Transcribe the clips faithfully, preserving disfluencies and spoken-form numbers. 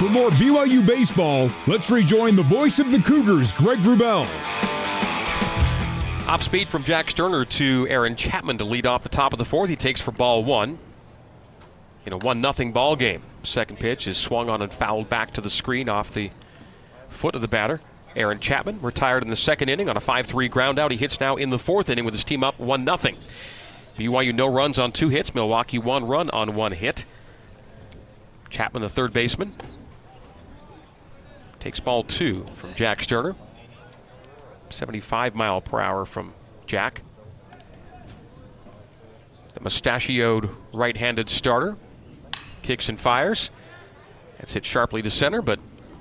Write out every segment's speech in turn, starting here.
For more B Y U baseball, let's rejoin the voice of the Cougars, Greg Rubel. Off speed from Jack Sterner to Aaron Chapman to lead off the top of the fourth. He takes for ball one in a one nothing ball game. Second pitch is swung on and fouled back to the screen off the foot of the batter. Aaron Chapman retired in the second inning on a five three ground out. He hits now in the fourth inning with his team up one nothing. B Y U no runs on two hits. Milwaukee one run on one hit. Chapman, the third baseman, takes ball two from Jack Sterner. seventy-five mile per hour from Jack. The mustachioed right-handed starter kicks and fires. That's hit sharply to center, but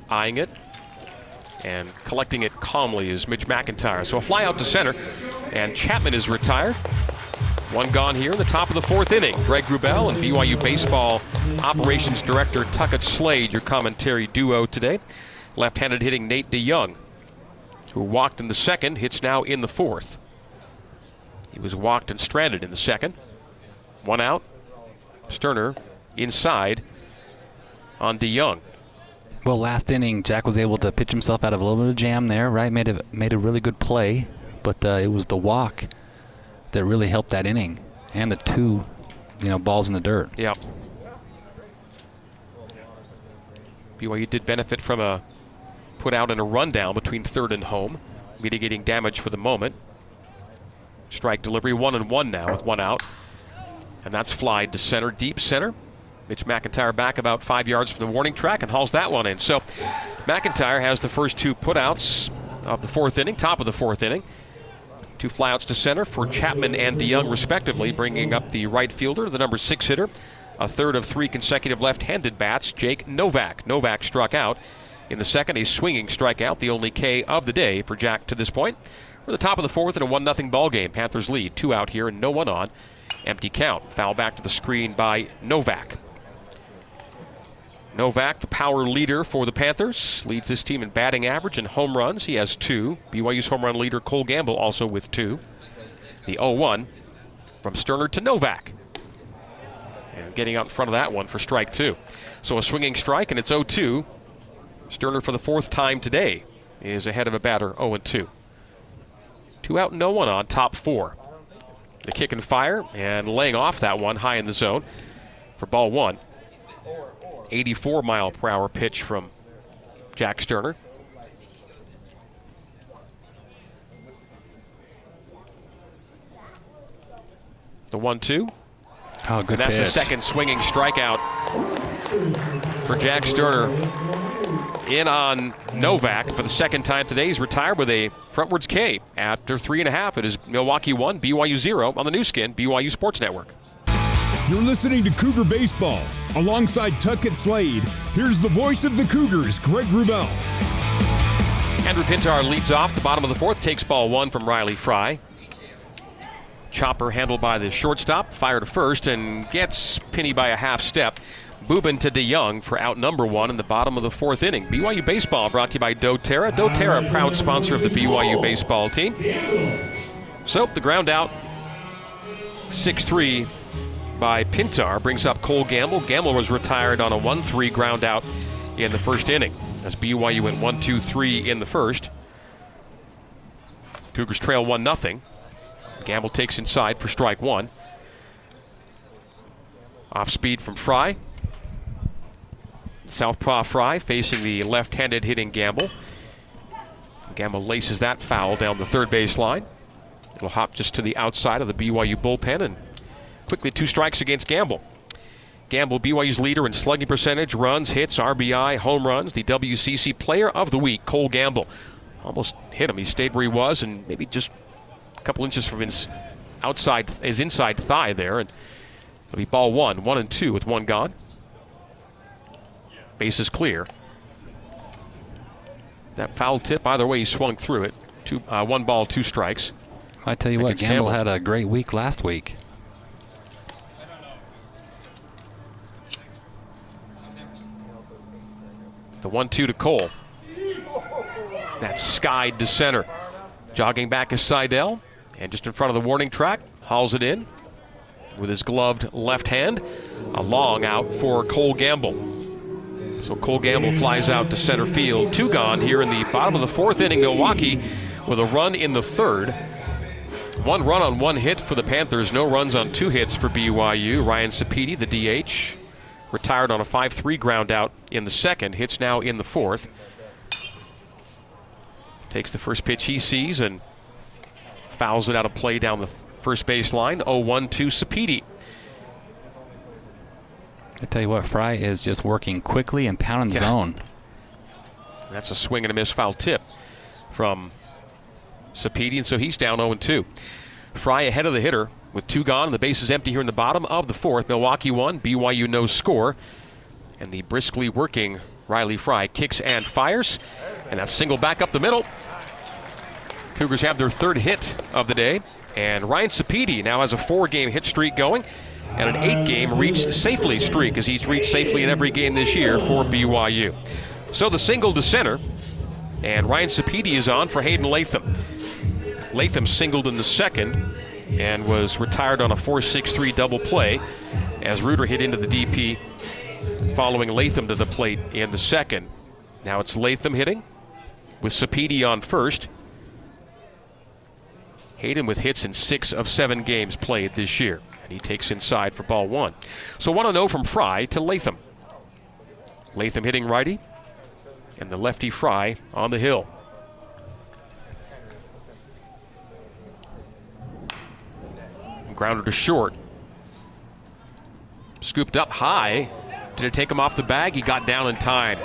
eyeing it and collecting it calmly is Mitch McIntyre. So a fly out to center, and Chapman is retired. One gone here in the top of the fourth inning. Greg Rubel and B Y U baseball operations director Tuckett Slade, your commentary duo today. Left-handed hitting Nate DeYoung, who walked in the second, hits now in the fourth. He was walked and stranded in the second. One out. Sterner inside on DeYoung. Well, last inning, Jack was able to pitch himself out of a little bit of jam there, right? Made a, made a really good play, but uh, it was the walk that really helped that inning, and the two, you know, balls in the dirt. Yeah. B Y U did benefit from a put out in a rundown between third and home, mitigating damage for the moment. Strike delivery, one and one now with one out. And that's flied to center, deep center. Mitch McIntyre back about five yards from the warning track and hauls that one in. So McIntyre has the first two putouts of the fourth inning, top of the fourth inning. Two flyouts to center for Chapman and DeYoung respectively, bringing up the right fielder, the number six hitter, a third of three consecutive left-handed bats, Jake Novak. Novak struck out in the second, a swinging strikeout, the only K of the day for Jack to this point. We're at the top of the fourth in a one nothing ball game. Panthers lead, two out here and no one on. Empty count. Foul back to the screen by Novak. Novak, the power leader for the Panthers, leads this team in batting average and home runs. He has two. B Y U's home run leader, Cole Gamble, also with two. The oh one from Sterner to Novak. And getting out in front of that one for strike two. So a swinging strike, and it's oh two. Sterner for the fourth time today is ahead of a batter, oh and two. Two out, no one on, top four. The kick and fire, and laying off that one high in the zone for ball one. eighty-four mile per hour pitch from Jack Sterner. The one two. Oh, good. And that's pitch. The second swinging strikeout for Jack Sterner. In on Novak for the second time today. He's retired with a frontwards K after three and a half. It is Milwaukee one, B Y U zero on the new skin, B Y U Sports Network. You're listening to Cougar Baseball. Alongside Tuckett Slade, here's the voice of the Cougars, Greg Rubel. Andrew Pintar leads off the bottom of the fourth, takes ball one from Riley Fry. Chopper handled by the shortstop, fire to first, and gets Penny by a half step. Buben to DeYoung for out number one in the bottom of the fourth inning. B Y U Baseball brought to you by doTERRA. doTERRA, proud sponsor of the B Y U baseball team. So the ground out, six three by Pintar, brings up Cole Gamble. Gamble was retired on a one three ground out in the first inning. As B Y U went one two three in the first. Cougars trail one nothing. Gamble takes inside for strike one. Off speed from Fry. Southpaw Fry facing the left-handed hitting Gamble. Gamble laces that foul down the third baseline. It'll hop just to the outside of the B Y U bullpen, and quickly two strikes against Gamble. Gamble, B Y U's leader in slugging percentage, runs, hits, R B I, home runs. The W C C player of the week, Cole Gamble. Almost hit him. He stayed where he was and maybe just a couple inches from his outside, his inside thigh there. And it'll be ball one, one and two with one gone. Base is clear. That foul tip, either way, he swung through it. Two, uh, one ball, two strikes. I tell you what, Gamble had a great week last week. The one two to Cole. That's skied to center. Jogging back is Seidel, and just in front of the warning track, hauls it in with his gloved left hand. A long out for Cole Gamble. So Cole Gamble flies out to center field. Two gone here in the bottom of the fourth inning. Milwaukee with a run in the third. One run on one hit for the Panthers. No runs on two hits for B Y U. Ryan Sapedi, the D H, retired on a five three ground out in the second. Hits now in the fourth. Takes the first pitch he sees and fouls it out of play down the th- first baseline. oh one to Sapedi. I tell you what, Fry is just working quickly and pounding the yeah. zone. That's a swing and a miss foul tip from Sapedi, and so he's down oh two. Fry ahead of the hitter with two gone, and the base is empty here in the bottom of the fourth. Milwaukee won, B Y U no score. And the briskly working Riley Fry kicks and fires, and that single back up the middle. Cougars have their third hit of the day, and Ryan Sapedi now has a four-game hit streak going and an eight-game reached safely streak, as he's reached safely in every game this year for B Y U. So the single to center, and Ryan Sapedi is on for Hayden Latham. Latham singled in the second and was retired on a four six three double play as Reuter hit into the D P following Latham to the plate in the second. Now it's Latham hitting with Sapedi on first. Hayden with hits in six of seven games played this year. He takes inside for ball one. So one oh from Fry to Latham. Latham hitting righty, and the lefty Fry on the hill. Grounder to short. Scooped up high. Did it take him off the bag? He got down in time.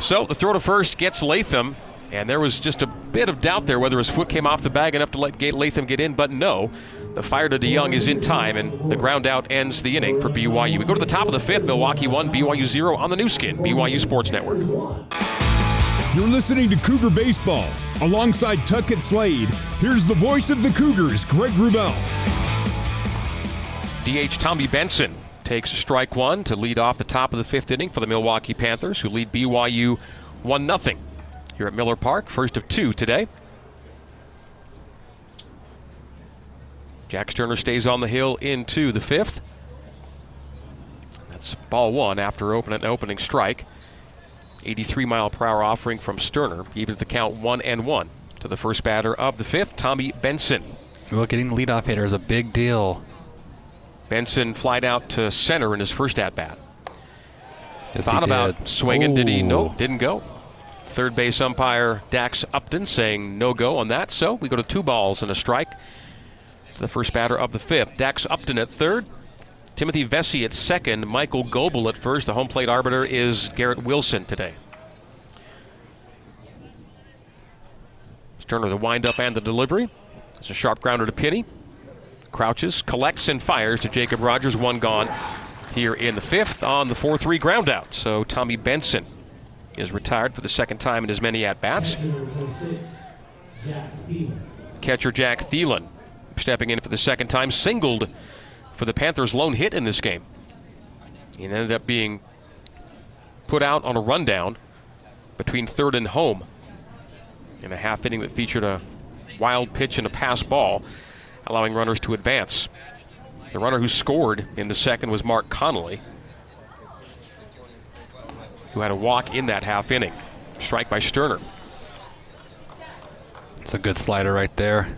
So the throw to first gets Latham, and there was just a bit of doubt there whether his foot came off the bag enough to let Latham get in, but no. The fire to DeYoung is in time, and the ground out ends the inning for B Y U. We go to the top of the fifth. Milwaukee one, B Y U zero on the new skin, B Y U Sports Network. You're listening to Cougar Baseball. Alongside Tuckett Slade, here's the voice of the Cougars, Greg Rubel. D H Tommy Benson takes strike one to lead off the top of the fifth inning for the Milwaukee Panthers, who lead B Y U one nothing here at Miller Park. First of two today. Jack Sterner stays on the hill into the fifth. That's ball one after open an opening strike. eighty-three mile per hour offering from Sterner. Evens the count one and one to the first batter of the fifth, Tommy Benson. Well, getting the leadoff hitter is a big deal. Benson flied out to center in his first at-bat. Yes, Thought about did. swinging. Ooh. Did he? Nope, didn't go. Third base umpire Dax Upton saying no go on that. So we go to two balls and a strike. The first batter of the fifth. Dax Upton at third. Timothy Vesey at second. Michael Goble at first. The home plate arbiter is Garrett Wilson today. Sterner the windup and the delivery. It's a sharp grounder to Penny. Crouches, collects, and fires to Jacob Rogers. One gone here in the fifth on the four three ground out. So Tommy Benson is retired for the second time in as many at-bats. Catcher Jack Thielen stepping in for the second time, singled for the Panthers' lone hit in this game. He ended up being put out on a rundown between third and home in a half inning that featured a wild pitch and a pass ball, allowing runners to advance. The runner who scored in the second was Mark Connolly, who had a walk in that half inning. Strike by Sterner. It's a good slider right there.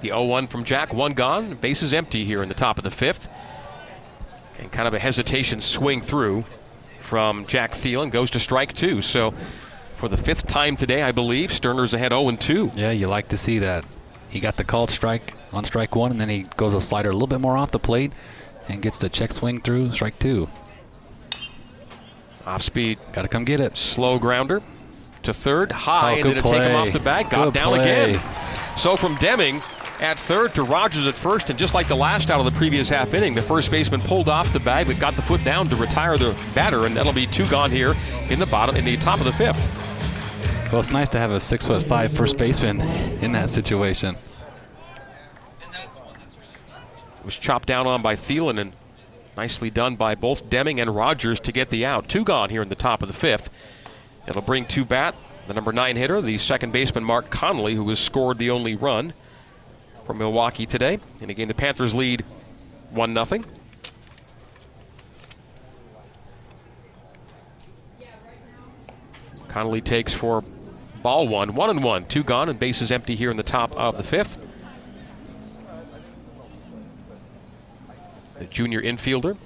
The oh one from Jack, one gone. Base is empty here in the top of the fifth. And kind of a hesitation swing through from Jack Thielen. Goes to strike two. So for the fifth time today, I believe, Sterner's ahead oh two. Yeah, you like to see that. He got the called strike on strike one, and then he goes a slider a little bit more off the plate and gets the check swing through strike two. Off speed. Got to come get it. Slow grounder to third. High, oh, and it'll take him off the bag. Got good down play. Again. So from Deming at third to Rogers at first, and just like the last out of the previous half inning, the first baseman pulled off the bag but got the foot down to retire the batter, and that'll be two gone here in the bottom in the top of the fifth. Well, it's nice to have a six foot five first baseman in that situation. It was chopped down on by Thielen and nicely done by both Deming and Rogers to get the out. Two gone here in the top of the fifth. It'll bring to bat the number nine hitter, the second baseman Mark Connolly, who has scored the only run for Milwaukee today. And again, the Panthers lead one nothing. Connolly takes for ball one. One and one. Two gone and bases empty here in the top of the fifth. The junior infielder.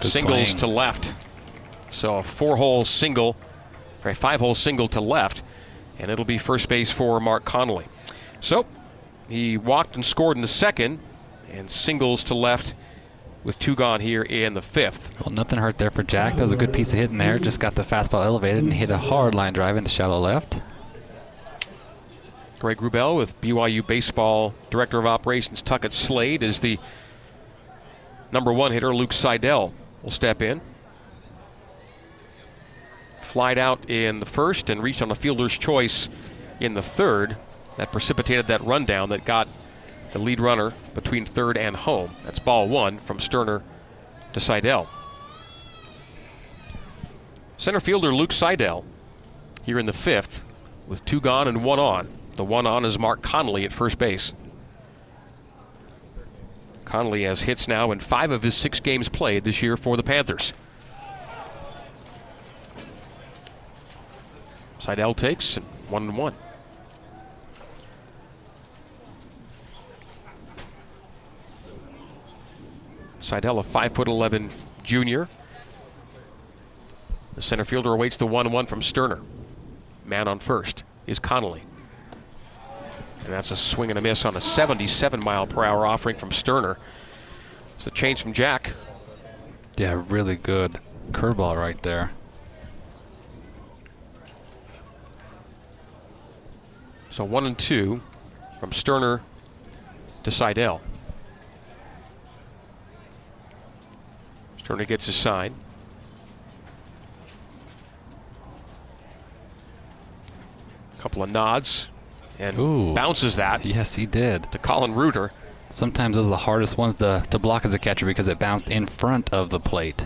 Good Singles swing. To left. So a four-hole single, or a five-hole single to left. And it'll be first base for Mark Connolly. So he walked and scored in the second. And singles to left with two gone here in the fifth. Well, nothing hurt there for Jack. That was a good piece of hitting there. Just got the fastball elevated and hit a hard line drive into shallow left. Greg Rubel with B Y U Baseball Director of Operations Tuckett Slade is the number one hitter. Luke Seidel will step in. Flied out in the first and reached on a fielder's choice in the third. That precipitated that rundown that got the lead runner between third and home. That's ball one from Sterner to Seidel. Center fielder Luke Seidel here in the fifth with two gone and one on. The one on is Mark Connolly at first base. Connolly has hits now in five of his six games played this year for the Panthers. Seidel takes and one and one. Seidel, a five foot eleven junior. The center fielder awaits the one one from Sterner. Man on first is Connolly. And that's a swing and a miss on a seventy-seven mile per hour offering from Sterner. It's a change from Jack. Yeah, really good curveball right there. So one and two from Sterner to Seidel. Sterner gets his sign. A couple of nods and Ooh, bounces that. Yes, he did. To Colin Reuter. Sometimes those are the hardest ones to, to block as a catcher because it bounced in front of the plate.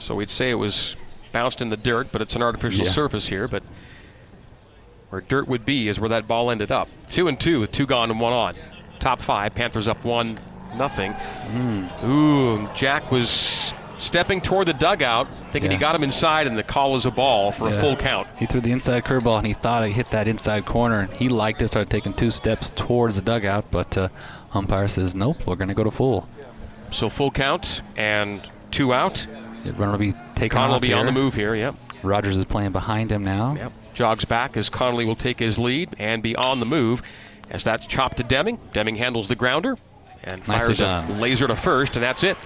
So we'd say it was bounced in the dirt, but it's an artificial yeah. surface here. But where dirt would be is where that ball ended up. Two and two with two gone and one on. Top five. Panthers up one. Nothing. Mm. Ooh, Jack was stepping toward the dugout, thinking yeah. he got him inside, and the call is a ball for yeah. a full count. He threw the inside curveball, and he thought it hit that inside corner, and he liked it, started taking two steps towards the dugout, but uh, umpire says, nope, we're going to go to full. So full count and two out. Yeah, runner will be taking Connolly off will be here. on the move here, yep. Rogers is playing behind him now. Yep. Jogs back as Connolly will take his lead and be on the move as that's chopped to Deming. Deming handles the grounder. And fires a laser to first, and that's it.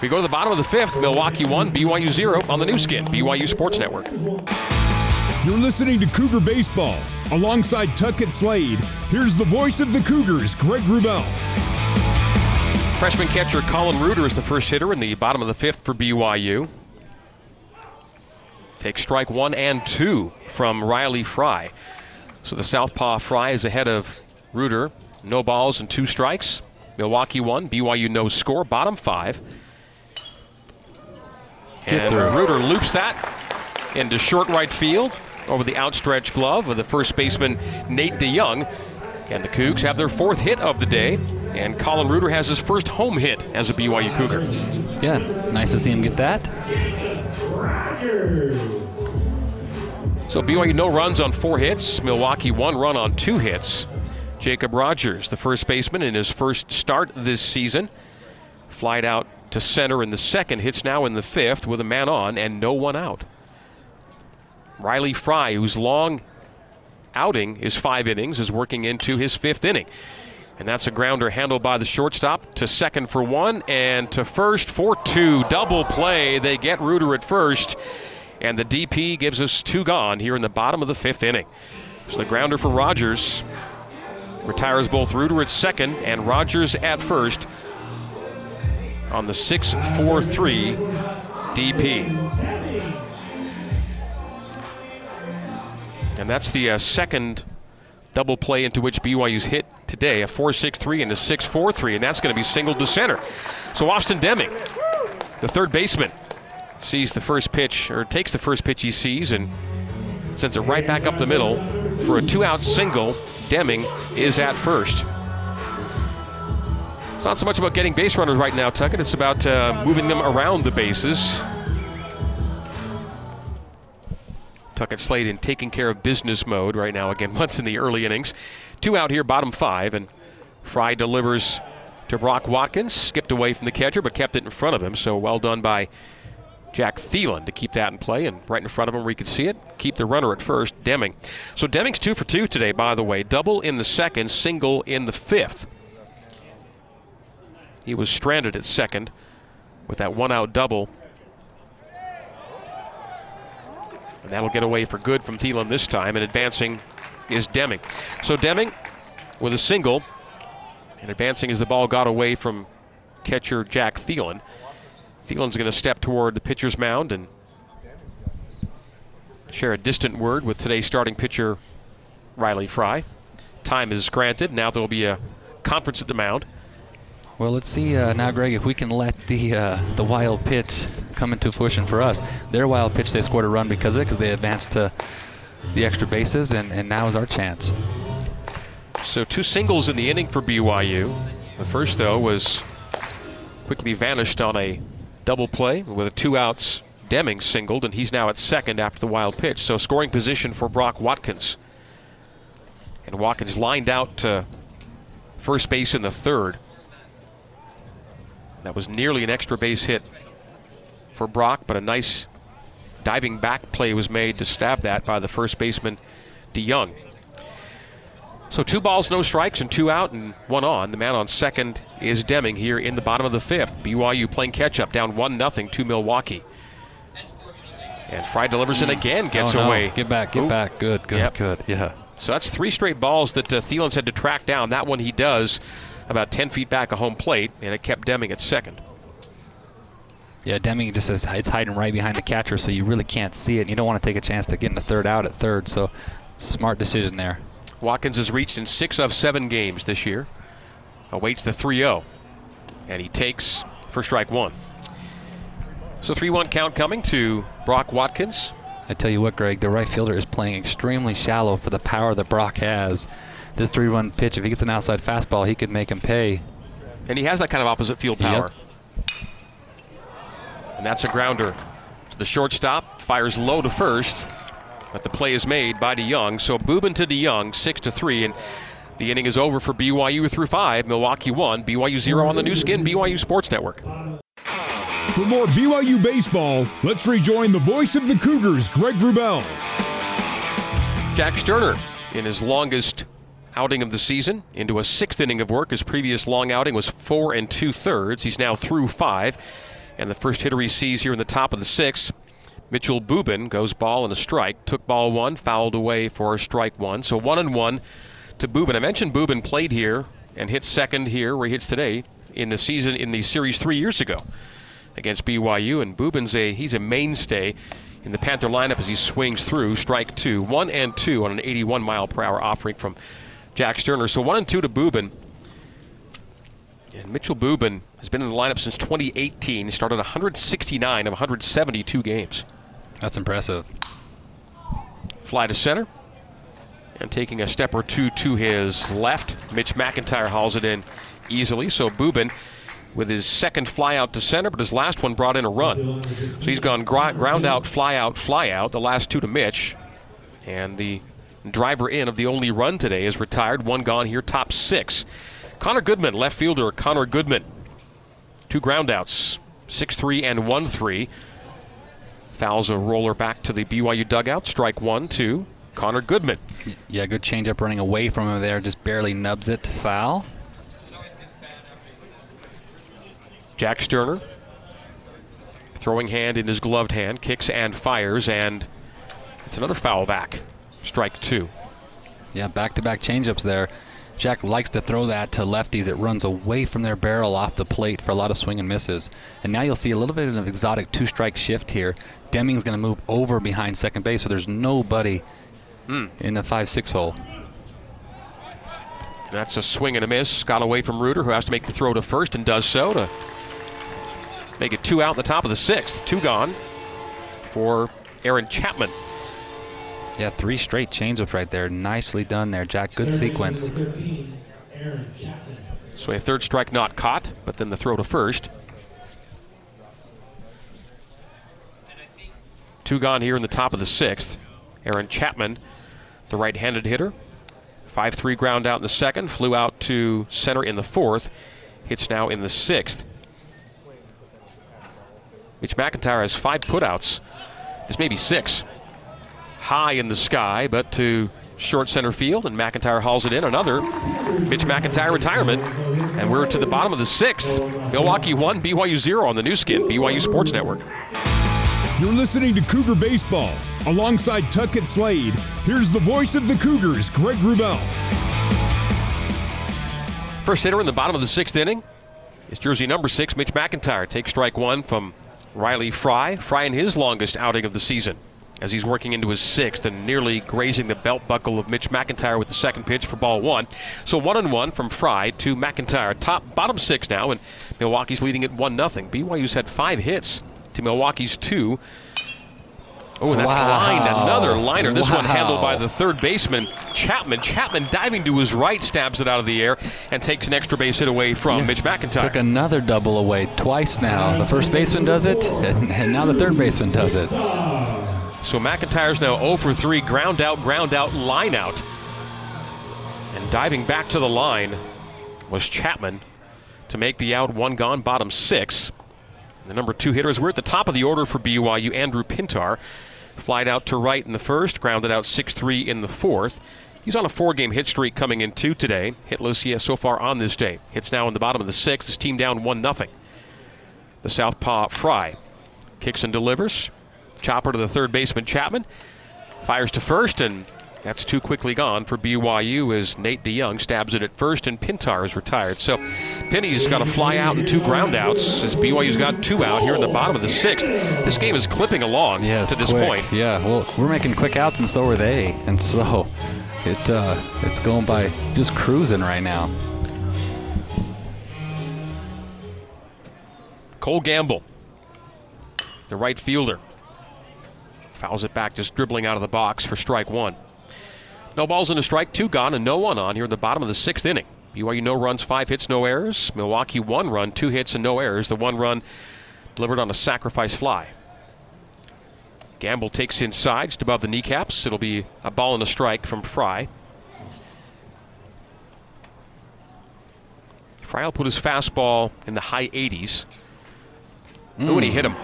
We go to the bottom of the fifth. Milwaukee one, B Y U zero on the new skin, B Y U Sports Network. You're listening to Cougar Baseball. Alongside Tuckett Slade, here's the voice of the Cougars, Greg Rubel. Freshman catcher Colin Reuter is the first hitter in the bottom of the fifth for B Y U. Takes strike one and two from Riley Fry. So the southpaw Fry is ahead of Reuter. No balls and two strikes. Milwaukee one, B Y U no score, bottom five. And Reuter loops that into short right field over the outstretched glove of the first baseman, Nate DeYoung. And the Cougs have their fourth hit of the day. And Colin Reuter has his first home hit as a B Y U Cougar. Yeah, nice to see him get that. So B Y U no runs on four hits. Milwaukee one run on two hits. Jacob Rogers, the first baseman in his first start this season. Flied out to center in the second. Hits now in the fifth with a man on and no one out. Riley Fry, whose long outing is five innings, is working into his fifth inning. And that's a grounder handled by the shortstop to second for one and to first for two. Double play. They get Reuter at first. And the D P gives us two gone here in the bottom of the fifth inning. So the grounder for Rogers retires both Reuter at second and Rogers at first on the six four three D P. And that's the uh, second double play into which B Y U's hit today, a four six three and a six four three, and that's going to be singled to center. So Austin Deming, the third baseman, sees the first pitch, or takes the first pitch he sees and sends it right back up the middle for a two-out single. Deming is at first. It's not so much about getting base runners right now, Tuckett. It's about uh, moving them around the bases Tuckett Slade in taking care of business mode right now. Again, once in the early innings. Two out here, bottom five, and Fry delivers to Brock Watkins. Skipped away from the catcher, but kept it in front of him. So well done by Jack Thielen to keep that in play, and right in front of him where you could see it. Keep the runner at first, Deming. So Deming's two for two today, by the way. Double in the second, single in the fifth. He was stranded at second with that one-out double. And that'll get away for good from Thielen this time, and advancing is Deming. So Deming with a single, and advancing as the ball got away from catcher Jack Thielen. Thielen's going to step toward the pitcher's mound and share a distant word with today's starting pitcher, Riley Fry. Time is granted. Now there will be a conference at the mound. Well, let's see uh, now, Greg, if we can let the uh, the wild pitch come into fruition for us. Their wild pitch, they scored a run because of it, because they advanced to the extra bases, and, and now is our chance. So two singles in the inning for B Y U. The first, though, was quickly vanished on a double play with a two outs. Deming singled, and he's now at second after the wild pitch. So scoring position for Brock Watkins. And Watkins lined out to first base in the third. That was nearly an extra base hit for Brock, but a nice diving back play was made to stab that by the first baseman, DeYoung. So two balls, no strikes, and two out and one on. The man on second is Deming here in the bottom of the fifth. B Y U playing catch-up, down one nothing to Milwaukee. And Fry delivers it again, gets oh, no. away. Get back, get Ooh. back. Good, good, yep. good. Yeah. So that's three straight balls that uh, Thielen's had to track down. That one he does. About ten feet back of home plate, and it kept Deming at second. Yeah, Deming just says it's hiding right behind the catcher, so you really can't see it, and you don't want to take a chance to get in the third out at third, so smart decision there. Watkins has reached in six of seven games this year, awaits the three oh, and he takes for strike one. So three one count coming to Brock Watkins. I tell you what, Greg, the right fielder is playing extremely shallow for the power that Brock has. This three-run pitch, if he gets an outside fastball, he could make him pay. And he has that kind of opposite field power. Yep. And that's a grounder. So the shortstop fires low to first, but the play is made by DeYoung. So Buben to DeYoung, six to three, and the inning is over for B Y U through five. Milwaukee one, B Y U zero on the new skin, B Y U Sports Network. For more B Y U baseball, let's rejoin the voice of the Cougars, Greg Rubel. Jack Sterner in his longest outing of the season into a sixth inning of work. His previous long outing was four and two thirds. He's now through five, and the first hitter he sees here in the top of the sixth, Mitchell Buben, goes ball and a strike. Took ball one, fouled away for a strike one. So one and one to Buben. I mentioned Buben played here and hit second here where he hits today in the season in the series three years ago against B Y U, and Buben's a he's a mainstay in the Panther lineup as he swings through strike two, one and two on an eighty-one mile per hour offering from Jack Sterner. So one and two to Buben. And Mitchell Buben has been in the lineup since twenty eighteen. Started one hundred sixty-nine of one hundred seventy-two games. That's impressive. Fly to center. And taking a step or two to his left, Mitch McIntyre hauls it in easily. So Buben with his second fly out to center, but his last one brought in a run. So he's gone gr- ground out, fly out, fly out, the last two to Mitch. And the driver in of the only run today is retired. One gone here, top six. Connor Goodman, left fielder Connor Goodman. Two groundouts, six three and one three. Fouls a roller back to the B Y U dugout. Strike one, two, Connor Goodman. Yeah, good changeup running away from him there. Just barely nubs it. Foul. Jack Sterner, throwing hand in his gloved hand, kicks and fires, and it's another foul back. Strike two. Yeah, back-to-back changeups there. Jack likes to throw that to lefties. It runs away from their barrel off the plate for a lot of swing and misses. And now you'll see a little bit of an exotic two-strike shift here. Deming's going to move over behind second base, so there's nobody mm. in the five six hole. That's a swing and a miss. Got away from Reuter, who has to make the throw to first and does so to make it two out in the top of the sixth. Two gone for Aaron Chapman. Yeah, three straight changeups right there. Nicely done there, Jack. Good sequence. So a third strike not caught, but then the throw to first. Two gone here in the top of the sixth. Aaron Chapman, the right-handed hitter. five three ground out in the second, flew out to center in the fourth, hits now in the sixth. Mitch McIntyre has five putouts. This may be six. High in the sky, but to short center field, and McIntyre hauls it in. Another Mitch McIntyre retirement, and we're to the bottom of the sixth. Milwaukee one, B Y U zero on the new skin, B Y U Sports Network. You're listening to Cougar Baseball. Alongside Tuckett Slade, here's the voice of the Cougars, Greg Rubel. First hitter in the bottom of the sixth inning is jersey number six, Mitch McIntyre. Takes strike one from Riley Fry. Fry in his longest outing of the season, as he's working into his sixth and nearly grazing the belt buckle of Mitch McIntyre with the second pitch for ball one. So one and one from Fry to McIntyre. Top bottom six now, and Milwaukee's leading it one nothing. B Y U's had five hits to Milwaukee's two. Oh, and that's wow. lined. Another liner. This wow. one handled by the third baseman, Chapman. Chapman diving to his right, stabs it out of the air, and takes an extra base hit away from yeah. Mitch McIntyre. Took another double away twice now. The first baseman does it, and, and now the third baseman does it. So McIntyre's now oh for three, ground out, ground out, line out. And diving back to the line was Chapman to make the out. One gone, bottom six. The number two hitters were at the top of the order for B Y U. Andrew Pintar flied out to right in the first, grounded out six three in the fourth. He's on a four-game hit streak coming in two today. Hitless so far on this day. Hits now in the bottom of the sixth. His team down one nothing. The southpaw Fry kicks and delivers. Chopper to the third baseman Chapman. Fires to first, and that's too quickly gone for B Y U as Nate DeYoung stabs it at first, and Pintar is retired. So Penny's got a fly out and two ground outs as B Y U's got two out here in the bottom of the sixth. This game is clipping along yeah, to this quick. point. Yeah, well, we're making quick outs, and so are they. And so it uh, it's going by just cruising right now. Cole Gamble, the right fielder, fouls it back, just dribbling out of the box for strike one. No balls and a strike, two gone, and no one on here in the bottom of the sixth inning. B Y U no runs, five hits, no errors. Milwaukee one run, two hits, and no errors. The one run delivered on a sacrifice fly. Gamble takes inside, just above the kneecaps. It'll be a ball and a strike from Fry. Fry will put his fastball in the high eighties. Mm. Ooh, and he hit him.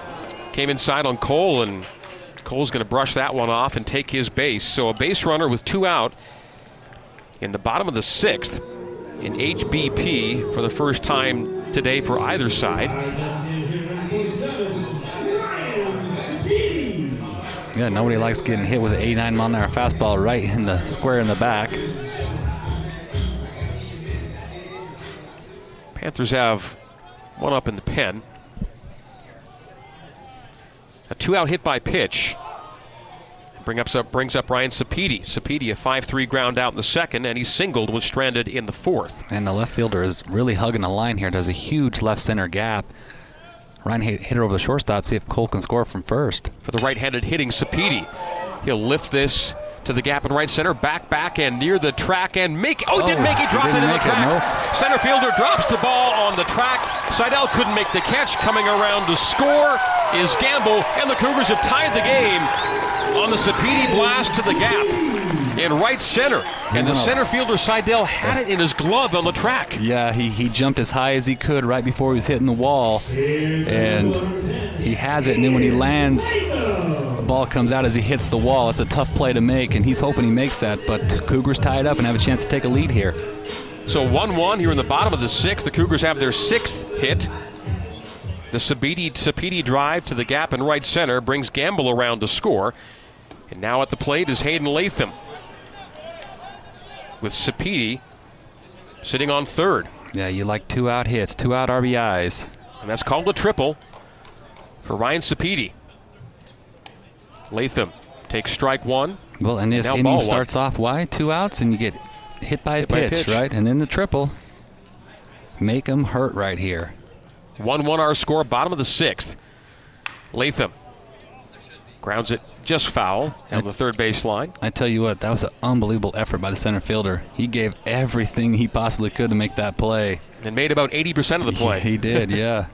Came inside on Cole, and Cole's going to brush that one off and take his base. So a base runner with two out in the bottom of the sixth in H B P for the first time today for either side. Yeah, nobody likes getting hit with an eighty-nine mile an hour fastball right in the square in the back. Panthers have one up in the pen. A two-out hit by pitch. Bring up, brings up Ryan Sapedi. Sapedi, a five three ground out in the second, and he's singled, was stranded in the fourth. And the left fielder is really hugging the line here. Does a huge left center gap. Ryan hit, hit her over the shortstop, see if Cole can score from first. For the right-handed hitting Sapedi. He'll lift this to the gap in right center, back, back, and near the track, and make oh, oh didn't make it, dropped it in the track. It, no. Center fielder drops the ball on the track. Seidel couldn't make the catch. Coming around to score is Gamble, and the Cougars have tied the game on the Sapedi blast to the gap in right center. And the center fielder Seidel had it in his glove on the track. Yeah, he, he jumped as high as he could right before he was hitting the wall, and he has it, and then when he lands, ball comes out as he hits the wall. It's a tough play to make, and he's hoping he makes that, but Cougars tie it up and have a chance to take a lead here. So one one here in the bottom of the sixth. The Cougars have their sixth hit. The Sapedi, Sapedi drive to the gap in right center brings Gamble around to score. And now at the plate is Hayden Latham with Sapedi sitting on third. Yeah, you like two-out hits, two-out R B Is. And that's called a triple for Ryan Sapedi. Latham takes strike one. Well, and this inning starts off why? Two outs, and you get hit by a pitch, right? And then the triple. Make them hurt right here. one one our score, bottom of the sixth. Latham grounds it just foul on the third baseline. I tell you what, that was an unbelievable effort by the center fielder. He gave everything he possibly could to make that play. And made about eighty percent of the play. He did, yeah.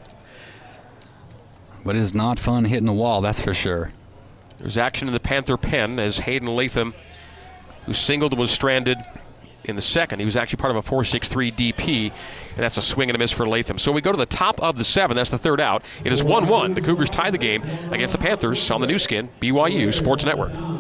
But it is not fun hitting the wall, that's for sure. There's action in the Panther pen as Hayden Latham, who singled and was stranded in the second. He was actually part of a four six three D P, and that's a swing and a miss for Latham. So we go to the top of the seven. That's the third out. It is one one. The Cougars tie the game against the Panthers on the new skin, B Y U Sports Network.